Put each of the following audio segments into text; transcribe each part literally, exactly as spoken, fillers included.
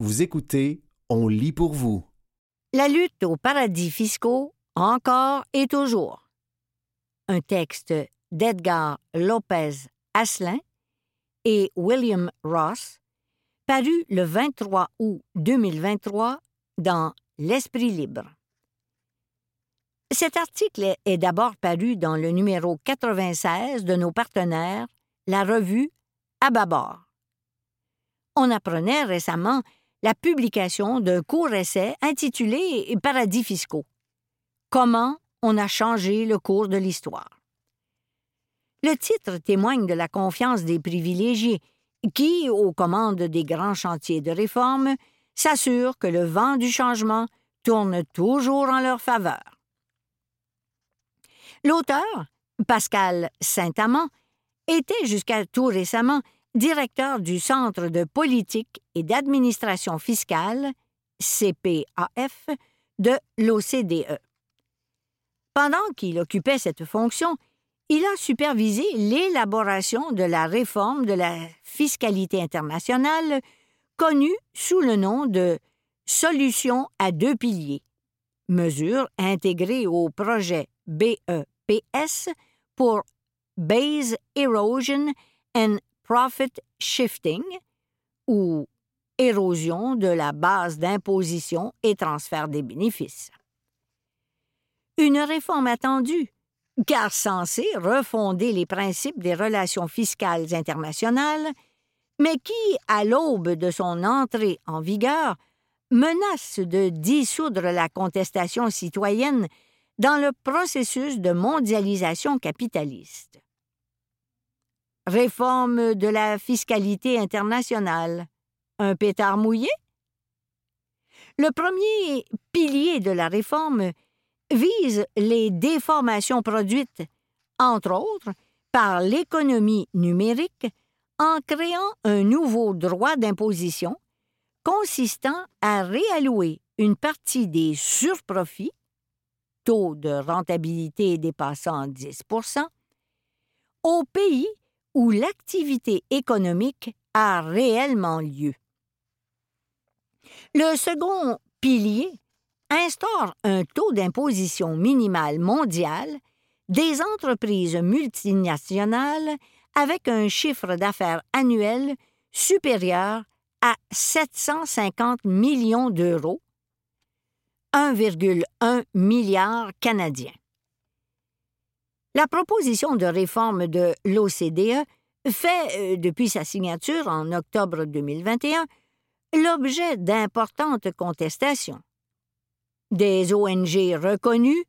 Vous écoutez « On lit pour vous ». La lutte aux paradis fiscaux, encore et toujours. Un texte d'Edgar Lopez Asselin et William Ross, paru le vingt-trois août deux mille vingt-trois dans « L'Esprit libre ». Cet article est d'abord paru dans le numéro quatre-vingt-seize de nos partenaires, la revue « À Bâbord ». On apprenait récemment la publication d'un court-essai intitulé « Paradis fiscaux ». Comment on a changé le cours de l'histoire. Le titre témoigne de la confiance des privilégiés qui, aux commandes des grands chantiers de réforme, s'assurent que le vent du changement tourne toujours en leur faveur. L'auteur, Pascal Saint-Amans, était jusqu'à tout récemment directeur du Centre de politique et d'administration fiscale, C P A F, de l'O C D E. Pendant qu'il occupait cette fonction, il a supervisé l'élaboration de la réforme de la fiscalité internationale, connue sous le nom de « Solution à deux piliers », mesure intégrée au projet B E P S pour « Base Erosion and Profit Shifting » ou « Érosion de la base d'imposition et transfert des bénéfices ». Une réforme attendue, car censée refonder les principes des relations fiscales internationales, mais qui, à l'aube de son entrée en vigueur, menace de dissoudre la contestation citoyenne dans le processus de mondialisation capitaliste. Réforme de la fiscalité internationale. Un pétard mouillé? Le premier pilier de la réforme vise les déformations produites, entre autres, par l'économie numérique en créant un nouveau droit d'imposition consistant à réallouer une partie des surprofits, taux de rentabilité dépassant dix pour cent, aux pays où l'activité économique a réellement lieu. Le second pilier instaure un taux d'imposition minimal mondial des entreprises multinationales avec un chiffre d'affaires annuel supérieur à sept cent cinquante millions d'euros, un virgule un milliard canadiens. La proposition de réforme de l'O C D E fait, depuis sa signature en octobre deux mille vingt et un, l'objet d'importantes contestations. Des O N G reconnues,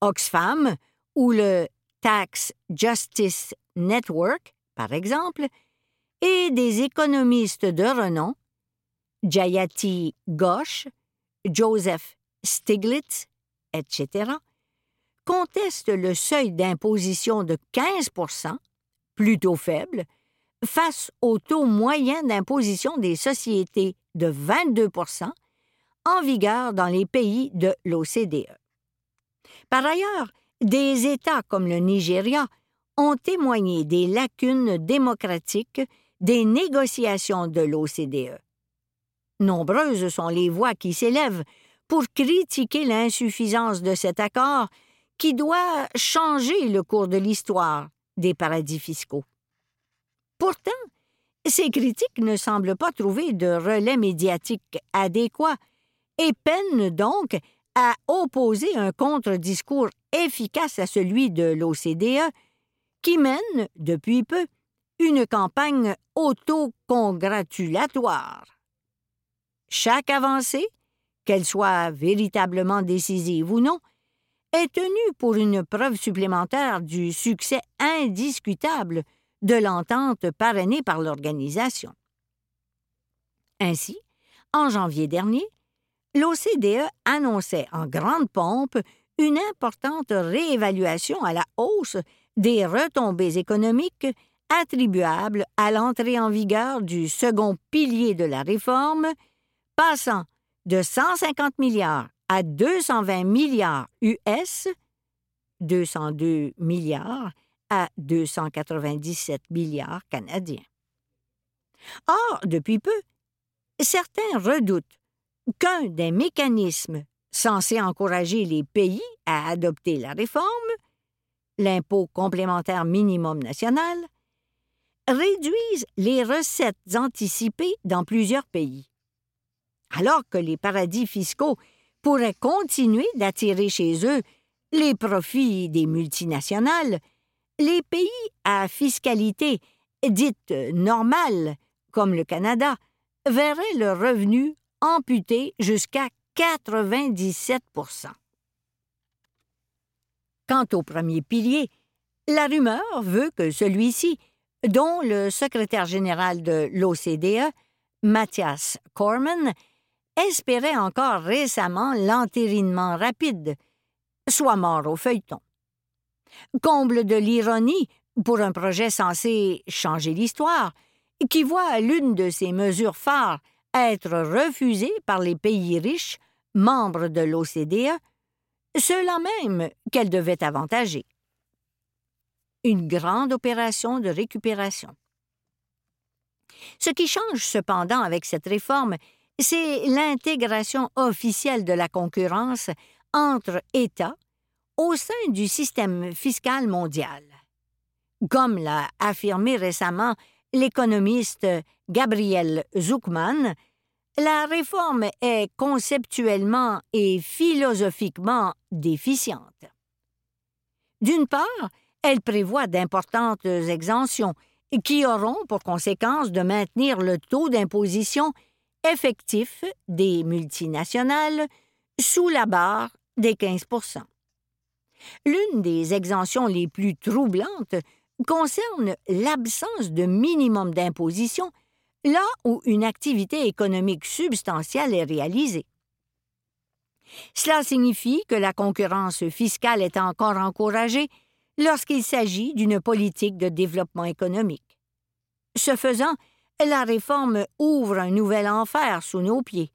Oxfam ou le Tax Justice Network, par exemple, et des économistes de renom, Jayati Ghosh, Joseph Stiglitz, et cetera, conteste le seuil d'imposition de quinze pour cent, plutôt faible, face au taux moyen d'imposition des sociétés de vingt-deux pour cent en vigueur dans les pays de l'O C D E. Par ailleurs, des États comme le Nigeria ont témoigné des lacunes démocratiques des négociations de l'O C D E. Nombreuses sont les voix qui s'élèvent pour critiquer l'insuffisance de cet accord qui doit changer le cours de l'histoire des paradis fiscaux. Pourtant, ces critiques ne semblent pas trouver de relais médiatique adéquat et peinent donc à opposer un contre-discours efficace à celui de l'O C D E qui mène, depuis peu, une campagne autocongratulatoire. Chaque avancée, qu'elle soit véritablement décisive ou non, est tenue pour une preuve supplémentaire du succès indiscutable de l'entente parrainée par l'organisation. Ainsi, en janvier dernier, l'O C D E annonçait en grande pompe une importante réévaluation à la hausse des retombées économiques attribuables à l'entrée en vigueur du second pilier de la réforme, passant de cent cinquante milliards à deux cent vingt milliards U S, deux cent deux milliards à deux cent quatre-vingt-dix-sept milliards canadiens. Or, depuis peu, certains redoutent qu'un des mécanismes censés encourager les pays à adopter la réforme, l'impôt complémentaire minimum national, réduise les recettes anticipées dans plusieurs pays, alors que les paradis fiscaux pourraient continuer d'attirer chez eux les profits des multinationales. Les pays à fiscalité dite normale, comme le Canada, verraient leurs revenus amputés jusqu'à quatre-vingt-dix-sept pour cent. Quant au premier pilier, la rumeur veut que celui-ci, dont le secrétaire général de l'O C D E, Mathias Cormann, espérait encore récemment l'entérinement rapide, soit mort au feuilleton. Comble de l'ironie pour un projet censé changer l'histoire, qui voit l'une de ses mesures phares être refusée par les pays riches, membres de l'O C D E, ceux-là même qu'elle devait avantager. Une grande opération de récupération. Ce qui change cependant avec cette réforme, c'est l'intégration officielle de la concurrence entre États au sein du système fiscal mondial. Comme l'a affirmé récemment l'économiste Gabriel Zucman, la réforme est conceptuellement et philosophiquement déficiente. D'une part, elle prévoit d'importantes exemptions qui auront pour conséquence de maintenir le taux d'imposition effectif des multinationales sous la barre des quinze pour cent. L'une des exemptions les plus troublantes concerne l'absence de minimum d'imposition là où une activité économique substantielle est réalisée. Cela signifie que la concurrence fiscale est encore encouragée lorsqu'il s'agit d'une politique de développement économique. Ce faisant, la réforme ouvre un nouvel enfer sous nos pieds.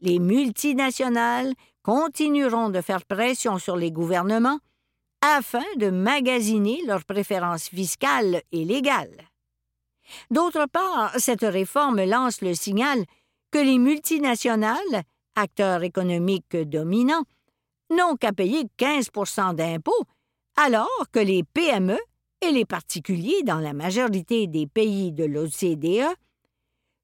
Les multinationales continueront de faire pression sur les gouvernements afin de magasiner leurs préférences fiscales et légales. D'autre part, cette réforme lance le signal que les multinationales, acteurs économiques dominants, n'ont qu'à payer quinze pour cent d'impôts, alors que les P M E et les particuliers dans la majorité des pays de l'O C D E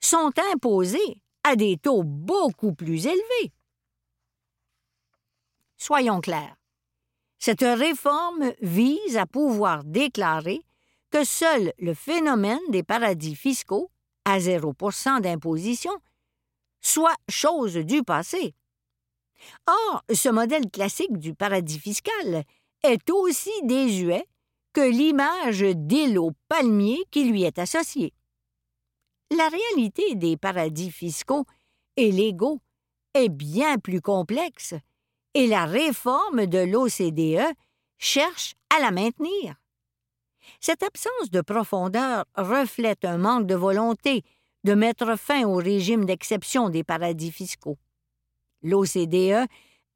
sont imposés à des taux beaucoup plus élevés. Soyons clairs, cette réforme vise à pouvoir déclarer que seul le phénomène des paradis fiscaux à zéro pour cent d'imposition soit chose du passé. Or, ce modèle classique du paradis fiscal est aussi désuet que l'image d'île aux palmiers qui lui est associée. La réalité des paradis fiscaux et légaux est bien plus complexe et la réforme de l'O C D E cherche à la maintenir. Cette absence de profondeur reflète un manque de volonté de mettre fin au régime d'exception des paradis fiscaux. L'O C D E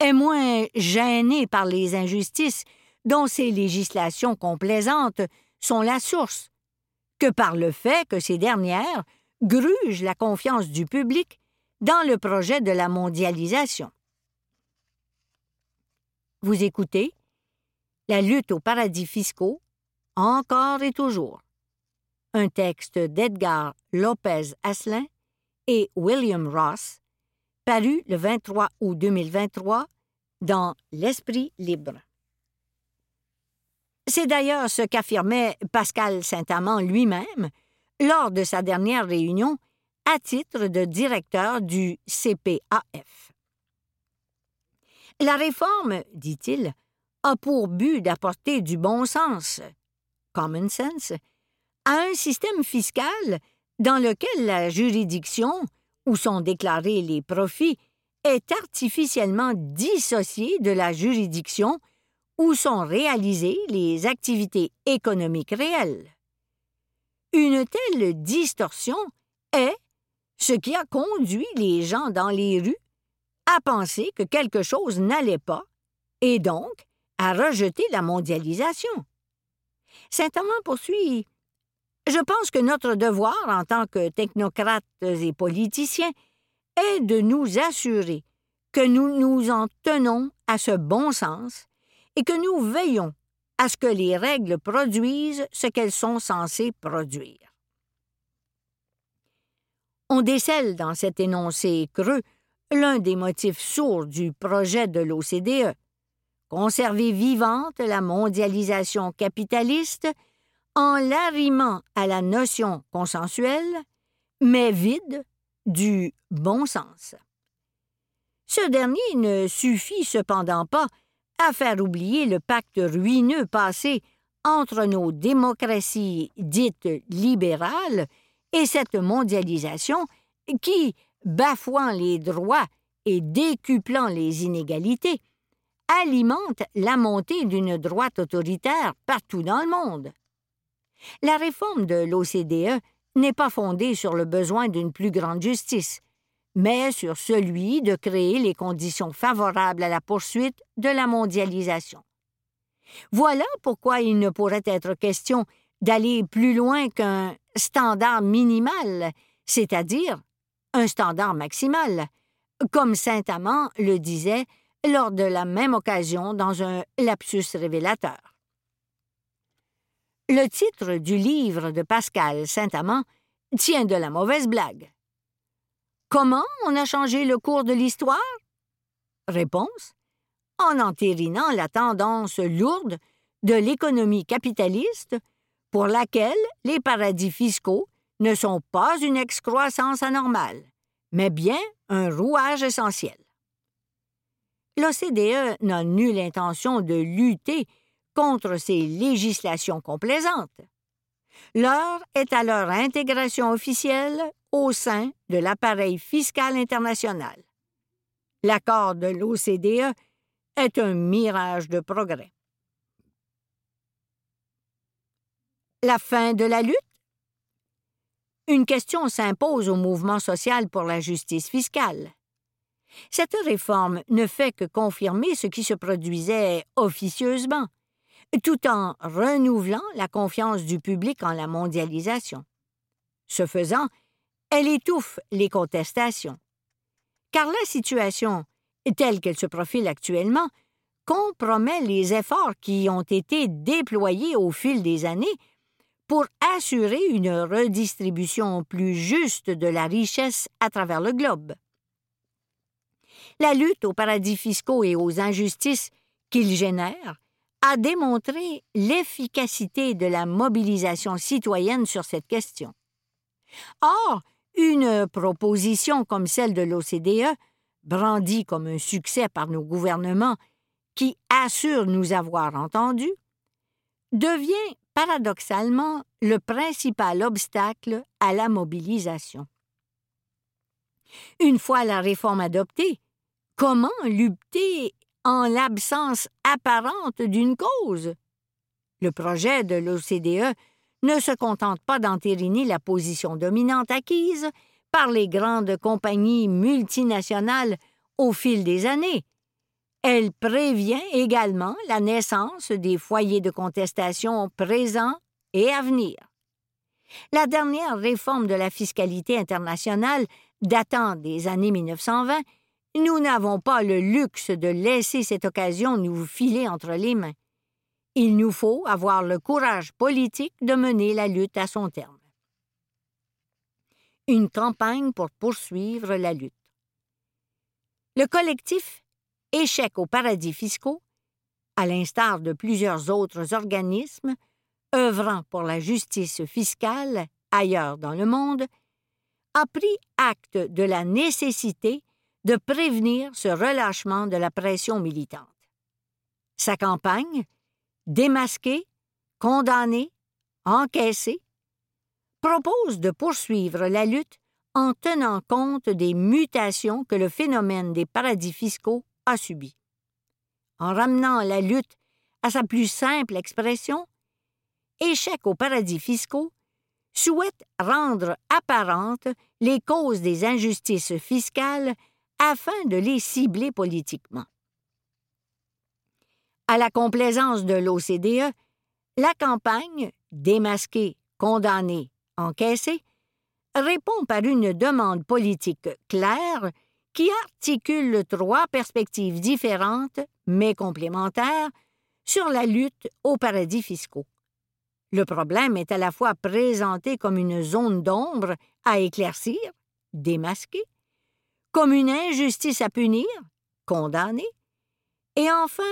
est moins gênée par les injustices dont ces législations complaisantes sont la source, que par le fait que ces dernières grugent la confiance du public dans le projet de la mondialisation. Vous écoutez La lutte aux paradis fiscaux, encore et toujours. Un texte d'Edgar Lopez-Asselin et William Ross, paru le vingt-trois août deux mille vingt-trois dans L'Esprit libre. C'est d'ailleurs ce qu'affirmait Pascal Saint-Amans lui-même lors de sa dernière réunion à titre de directeur du C P A F. La réforme, dit-il, a pour but d'apporter du bon sens, common sense, à un système fiscal dans lequel la juridiction, où sont déclarés les profits, est artificiellement dissociée de la juridiction où sont réalisées les activités économiques réelles. Une telle distorsion est ce qui a conduit les gens dans les rues à penser que quelque chose n'allait pas et donc à rejeter la mondialisation. Saint-Amans poursuit « Je pense que notre devoir en tant que technocrates et politiciens est de nous assurer que nous nous en tenons à ce bon sens et que nous veillons à ce que les règles produisent ce qu'elles sont censées produire. On décèle dans cet énoncé creux l'un des motifs sourds du projet de l'O C D E, conserver vivante la mondialisation capitaliste en l'arrimant à la notion consensuelle, mais vide, du bon sens. Ce dernier ne suffit cependant pas à faire oublier le pacte ruineux passé entre nos démocraties dites libérales et cette mondialisation qui, bafouant les droits et décuplant les inégalités, alimente la montée d'une droite autoritaire partout dans le monde. La réforme de l'O C D E n'est pas fondée sur le besoin d'une plus grande justice, mais sur celui de créer les conditions favorables à la poursuite de la mondialisation. Voilà pourquoi il ne pourrait être question d'aller plus loin qu'un standard minimal, c'est-à-dire un standard maximal, comme Saint-Amans le disait lors de la même occasion dans un lapsus révélateur. Le titre du livre de Pascal Saint-Amans tient de la mauvaise blague. Comment on a changé le cours de l'histoire? Réponse: en entérinant la tendance lourde de l'économie capitaliste pour laquelle les paradis fiscaux ne sont pas une excroissance anormale, mais bien un rouage essentiel. L'O C D E n'a nulle intention de lutter contre ces législations complaisantes. L'heure est à leur intégration officielle au sein de l'appareil fiscal international. L'accord de l'O C D E est un mirage de progrès. La fin de la lutte? Une question s'impose au mouvement social pour la justice fiscale. Cette réforme ne fait que confirmer ce qui se produisait officieusement, tout en renouvelant la confiance du public en la mondialisation. Ce faisant, elle étouffe les contestations, car la situation, telle qu'elle se profile actuellement, compromet les efforts qui ont été déployés au fil des années pour assurer une redistribution plus juste de la richesse à travers le globe. La lutte aux paradis fiscaux et aux injustices qu'ils génèrent a démontré l'efficacité de la mobilisation citoyenne sur cette question. Or, une proposition comme celle de l'O C D E, brandie comme un succès par nos gouvernements qui assurent nous avoir entendus, devient paradoxalement le principal obstacle à la mobilisation. Une fois la réforme adoptée, comment lutter en l'absence apparente d'une cause? Le projet de l'O C D E ne se contente pas d'entériner la position dominante acquise par les grandes compagnies multinationales au fil des années. Elle prévient également la naissance des foyers de contestation présents et à venir. La dernière réforme de la fiscalité internationale datant des années mille neuf cent vingt, nous n'avons pas le luxe de laisser cette occasion nous filer entre les mains. Il nous faut avoir le courage politique de mener la lutte à son terme. Une campagne pour poursuivre la lutte. Le collectif Échec aux paradis fiscaux, à l'instar de plusieurs autres organismes œuvrant pour la justice fiscale ailleurs dans le monde, a pris acte de la nécessité de prévenir ce relâchement de la pression militante. Sa campagne, démasquée, condamnée, encaissée, propose de poursuivre la lutte en tenant compte des mutations que le phénomène des paradis fiscaux a subies. En ramenant la lutte à sa plus simple expression, Échec aux paradis fiscaux souhaite rendre apparentes les causes des injustices fiscales afin de les cibler politiquement. À la complaisance de l'O C D E, la campagne, démasquée, condamnée, encaissée, répond par une demande politique claire qui articule trois perspectives différentes, mais complémentaires, sur la lutte aux paradis fiscaux. Le problème est à la fois présenté comme une zone d'ombre à éclaircir, démasquer, comme une injustice à punir, condamner, et enfin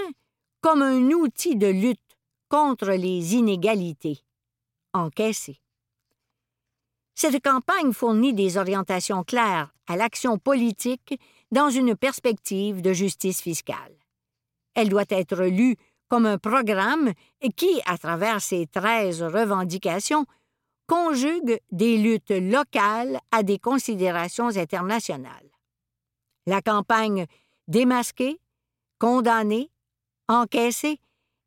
comme un outil de lutte contre les inégalités, encaissées. Cette campagne fournit des orientations claires à l'action politique dans une perspective de justice fiscale. Elle doit être lue comme un programme qui, à travers ses treize revendications, conjugue des luttes locales à des considérations internationales. La campagne démasquée, condamnée, encaissée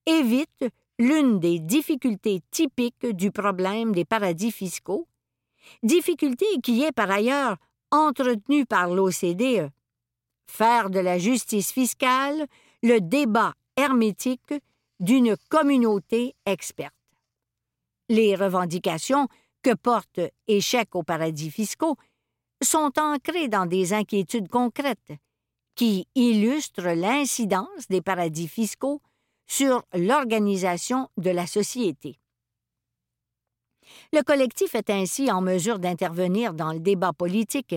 évite l'une des difficultés typiques du problème des paradis fiscaux, difficulté qui est par ailleurs entretenue par l'O C D E. Faire de la justice fiscale le débat hermétique d'une communauté experte. Les revendications que porte Échec aux paradis fiscaux sont ancrées dans des inquiétudes concrètes qui illustrent l'incidence des paradis fiscaux sur l'organisation de la société. Le collectif est ainsi en mesure d'intervenir dans le débat politique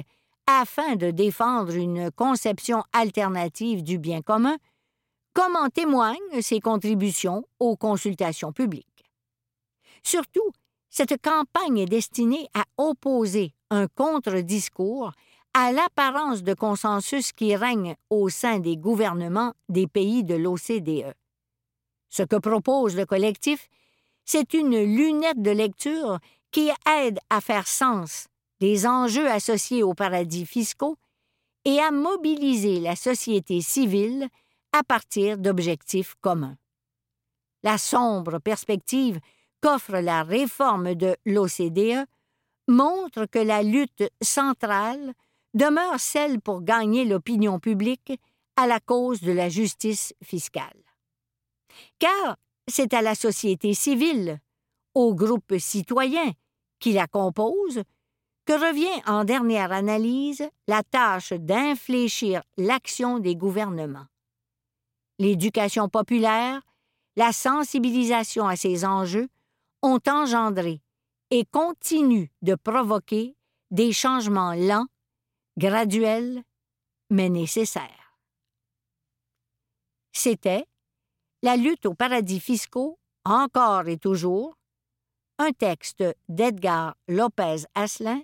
afin de défendre une conception alternative du bien commun, comme en témoignent ses contributions aux consultations publiques. Surtout, cette campagne est destinée à opposer un contre-discours à l'apparence de consensus qui règne au sein des gouvernements des pays de l'O C D E. Ce que propose le collectif, c'est une lunette de lecture qui aide à faire sens des enjeux associés aux paradis fiscaux et à mobiliser la société civile à partir d'objectifs communs. La sombre perspective qu'offre la réforme de l'O C D E montre que la lutte centrale demeure celle pour gagner l'opinion publique à la cause de la justice fiscale. Car c'est à la société civile, aux groupes citoyens qui la composent, que revient en dernière analyse la tâche d'infléchir l'action des gouvernements. L'éducation populaire, la sensibilisation à ces enjeux ont engendré et continuent de provoquer des changements lents, graduels, mais nécessaires. C'était La lutte aux paradis fiscaux, encore et toujours, un texte d'Edgar Lopez-Asselin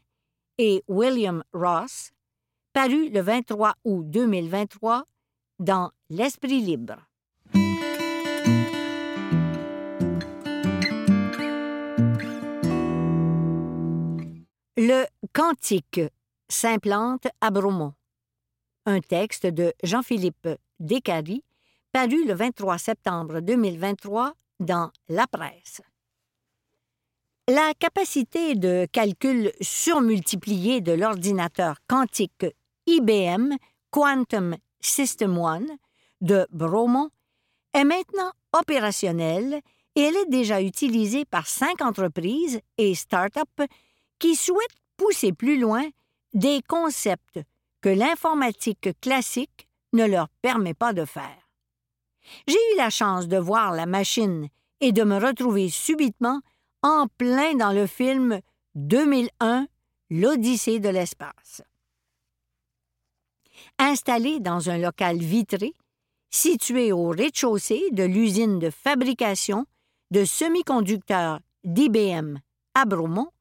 et William Ross, paru le vingt-trois août deux mille vingt-trois dans L'Esprit libre. Le Cantique s'implante à Bromont, un texte de Jean-Philippe Décarie, paru le vingt-trois septembre deux mille vingt-trois dans La Presse. La capacité de calcul surmultipliée de l'ordinateur quantique I B M Quantum System One de Bromont est maintenant opérationnelle et elle est déjà utilisée par cinq entreprises et start-up qui souhaitent pousser plus loin des concepts que l'informatique classique ne leur permet pas de faire. J'ai eu la chance de voir la machine et de me retrouver subitement en plein dans le film deux mille un, L'Odyssée de l'espace. Installée dans un local vitré, situé au rez-de-chaussée de l'usine de fabrication de semi-conducteurs d'I B M à Bromont,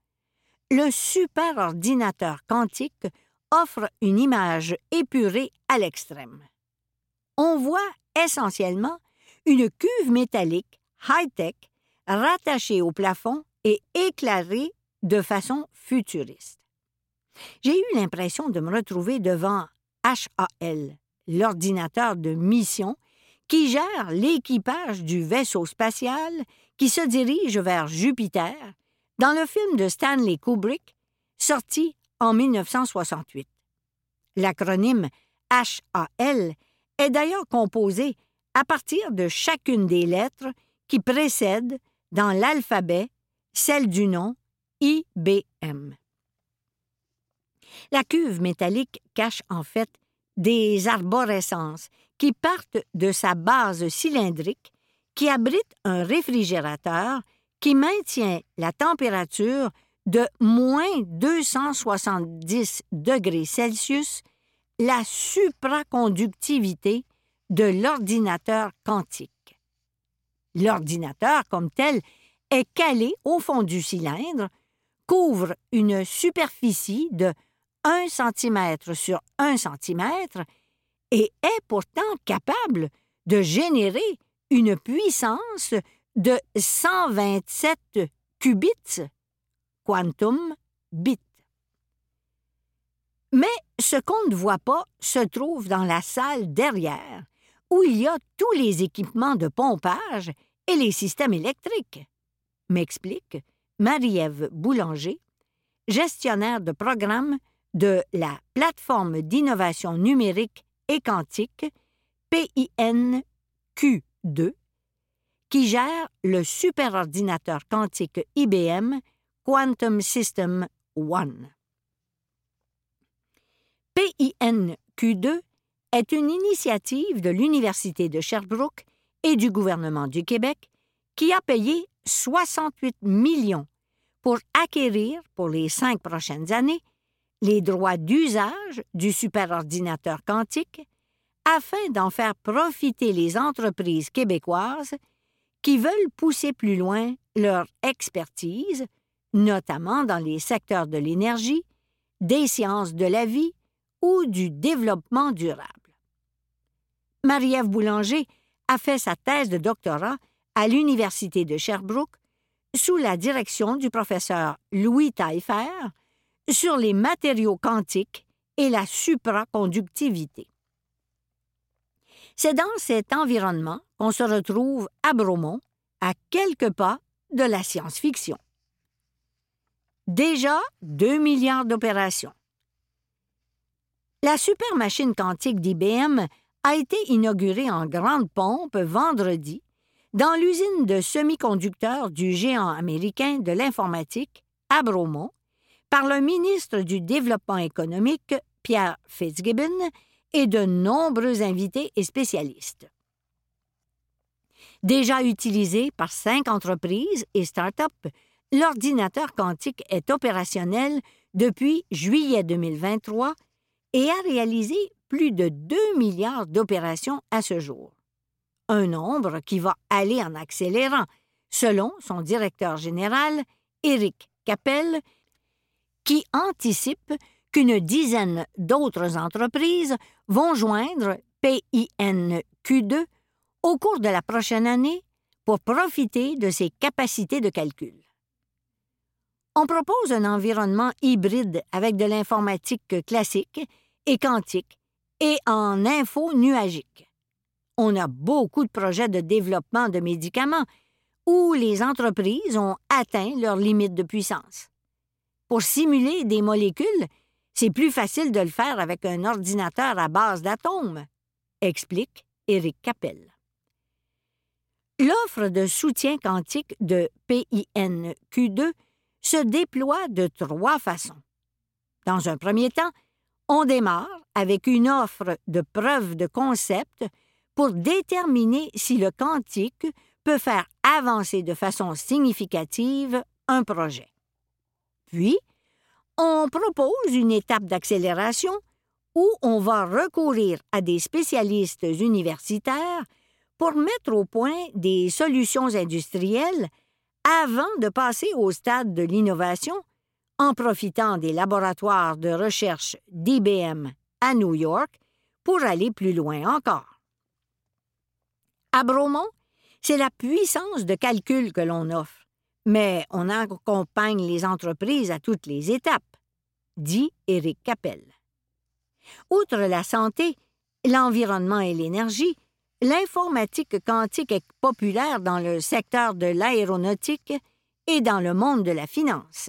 le superordinateur quantique offre une image épurée à l'extrême. On voit essentiellement une cuve métallique high-tech rattachée au plafond et éclairée de façon futuriste. J'ai eu l'impression de me retrouver devant H A L, l'ordinateur de mission qui gère l'équipage du vaisseau spatial qui se dirige vers Jupiter dans le film de Stanley Kubrick, sorti en mille neuf cent soixante-huit. L'acronyme H A L est d'ailleurs composé à partir de chacune des lettres qui précèdent, dans l'alphabet, celle du nom I B M. La cuve métallique cache en fait des arborescences qui partent de sa base cylindrique qui abrite un réfrigérateur qui maintient la température de moins deux cent soixante-dix degrés Celsius, la supraconductivité de l'ordinateur quantique. L'ordinateur, comme tel, est calé au fond du cylindre, couvre une superficie de un centimètre sur un centimètre et est pourtant capable de générer une puissance de cent vingt-sept qubits, quantum bits. Mais ce qu'on ne voit pas se trouve dans la salle derrière, où il y a tous les équipements de pompage et les systèmes électriques, m'explique Marie-Ève Boulanger, gestionnaire de programme de la plateforme d'innovation numérique et quantique P I N Q deux, qui gère le superordinateur quantique I B M Quantum System One. P I N Q deux est une initiative de l'Université de Sherbrooke et du gouvernement du Québec qui a payé soixante-huit millions pour acquérir, pour les cinq prochaines années, les droits d'usage du superordinateur quantique afin d'en faire profiter les entreprises québécoises qui veulent pousser plus loin leur expertise, notamment dans les secteurs de l'énergie, des sciences de la vie ou du développement durable. Marie-Ève Boulanger a fait sa thèse de doctorat à l'Université de Sherbrooke sous la direction du professeur Louis Taillefer sur les matériaux quantiques et la supraconductivité. C'est dans cet environnement qu'on se retrouve à Bromont, à quelques pas de la science-fiction. Déjà deux milliards d'opérations. La supermachine quantique d'I B M a été inaugurée en grande pompe vendredi dans l'usine de semi-conducteurs du géant américain de l'informatique à Bromont par le ministre du Développement économique Pierre Fitzgibbon et de nombreux invités et spécialistes. Déjà utilisé par cinq entreprises et start-up, l'ordinateur quantique est opérationnel depuis juillet deux mille vingt-trois et a réalisé plus de deux milliards d'opérations à ce jour. Un nombre qui va aller en accélérant, selon son directeur général, Éric Capel, qui anticipe qu'une dizaine d'autres entreprises vont joindre P I N Q deux au cours de la prochaine année pour profiter de ses capacités de calcul. On propose un environnement hybride avec de l'informatique classique et quantique et en info nuagique. On a beaucoup de projets de développement de médicaments où les entreprises ont atteint leurs limites de puissance. Pour simuler des molécules, c'est plus facile de le faire avec un ordinateur à base d'atomes, explique Éric Capel. L'offre de soutien quantique de P I N Q deux se déploie de trois façons. Dans un premier temps, on démarre avec une offre de preuve de concept pour déterminer si le quantique peut faire avancer de façon significative un projet. Puis, on propose une étape d'accélération où on va recourir à des spécialistes universitaires pour mettre au point des solutions industrielles avant de passer au stade de l'innovation, en profitant des laboratoires de recherche d'I B M à New York pour aller plus loin encore. À Bromont, c'est la puissance de calcul que l'on offre, mais on accompagne les entreprises à toutes les étapes, dit Éric Capel. Outre la santé, l'environnement et l'énergie, l'informatique quantique est populaire dans le secteur de l'aéronautique et dans le monde de la finance.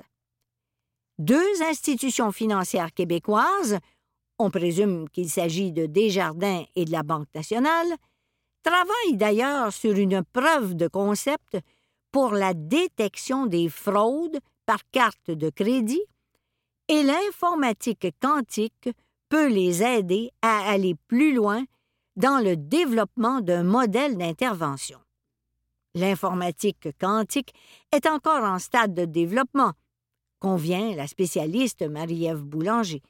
Deux institutions financières québécoises, on présume qu'il s'agit de Desjardins et de la Banque nationale, travaillent d'ailleurs sur une preuve de concept pour la détection des fraudes par carte de crédit et l'informatique quantique peut les aider à aller plus loin dans le développement d'un modèle d'intervention. L'informatique quantique est encore en stade de développement, convient la spécialiste Marie-Ève Boulanger,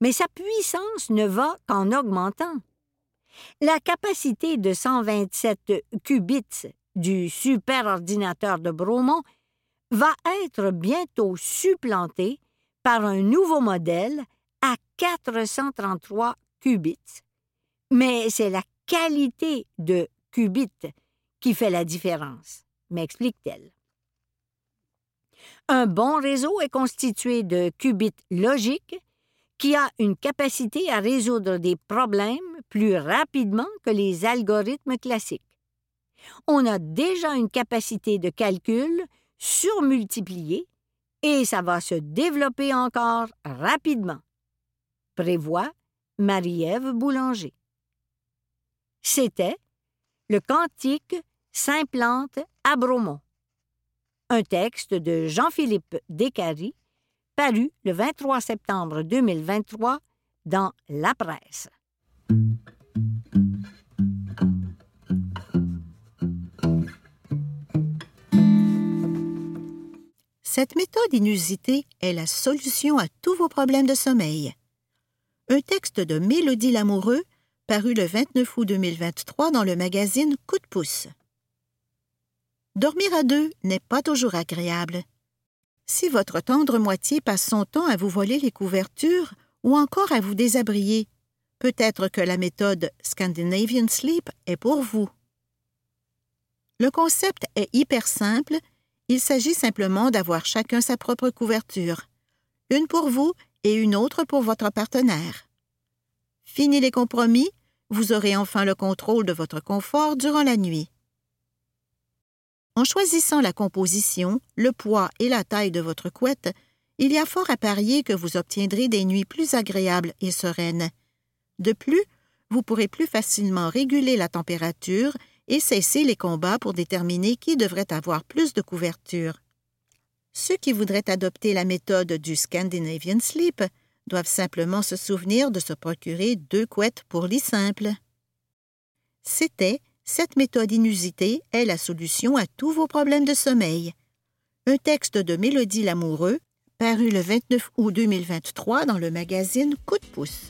mais sa puissance ne va qu'en augmentant. La capacité de cent vingt-sept qubits du superordinateur de Bromont va être bientôt supplantée par un nouveau modèle à quatre cent trente-trois qubits. Mais c'est la qualité de qubits qui fait la différence, m'explique-t-elle. Un bon réseau est constitué de qubits logiques qui a une capacité à résoudre des problèmes plus rapidement que les algorithmes classiques. On a déjà une capacité de calcul surmultipliée et ça va se développer encore rapidement, prévoit Marie-Ève Boulanger. C'était « Le quantique s'implante à Bromont », un texte de Jean-Philippe Décarie, paru le vingt-trois septembre deux mille vingt-trois dans La Presse. Cette méthode inusitée est la solution à tous vos problèmes de sommeil. Un texte de Mélodie Lamoureux, paru le vingt-neuf août deux mille vingt-trois dans le magazine Coup de pouce. Dormir à deux n'est pas toujours agréable. Si votre tendre moitié passe son temps à vous voler les couvertures ou encore à vous désabrier, peut-être que la méthode Scandinavian Sleep est pour vous. Le concept est hyper simple, il s'agit simplement d'avoir chacun sa propre couverture, une pour vous et une autre pour votre partenaire. Fini les compromis, vous aurez enfin le contrôle de votre confort durant la nuit. En choisissant la composition, le poids et la taille de votre couette, il y a fort à parier que vous obtiendrez des nuits plus agréables et sereines. De plus, vous pourrez plus facilement réguler la température et cesser les combats pour déterminer qui devrait avoir plus de couverture. Ceux qui voudraient adopter la méthode du Scandinavian Sleep doivent simplement se souvenir de se procurer deux couettes pour lit simple. C'était Cette méthode inusitée est la solution à tous vos problèmes de sommeil. Un texte de Mélodie Lamoureux, paru le vingt-neuf août deux mille vingt-trois dans le magazine Coup de pouce.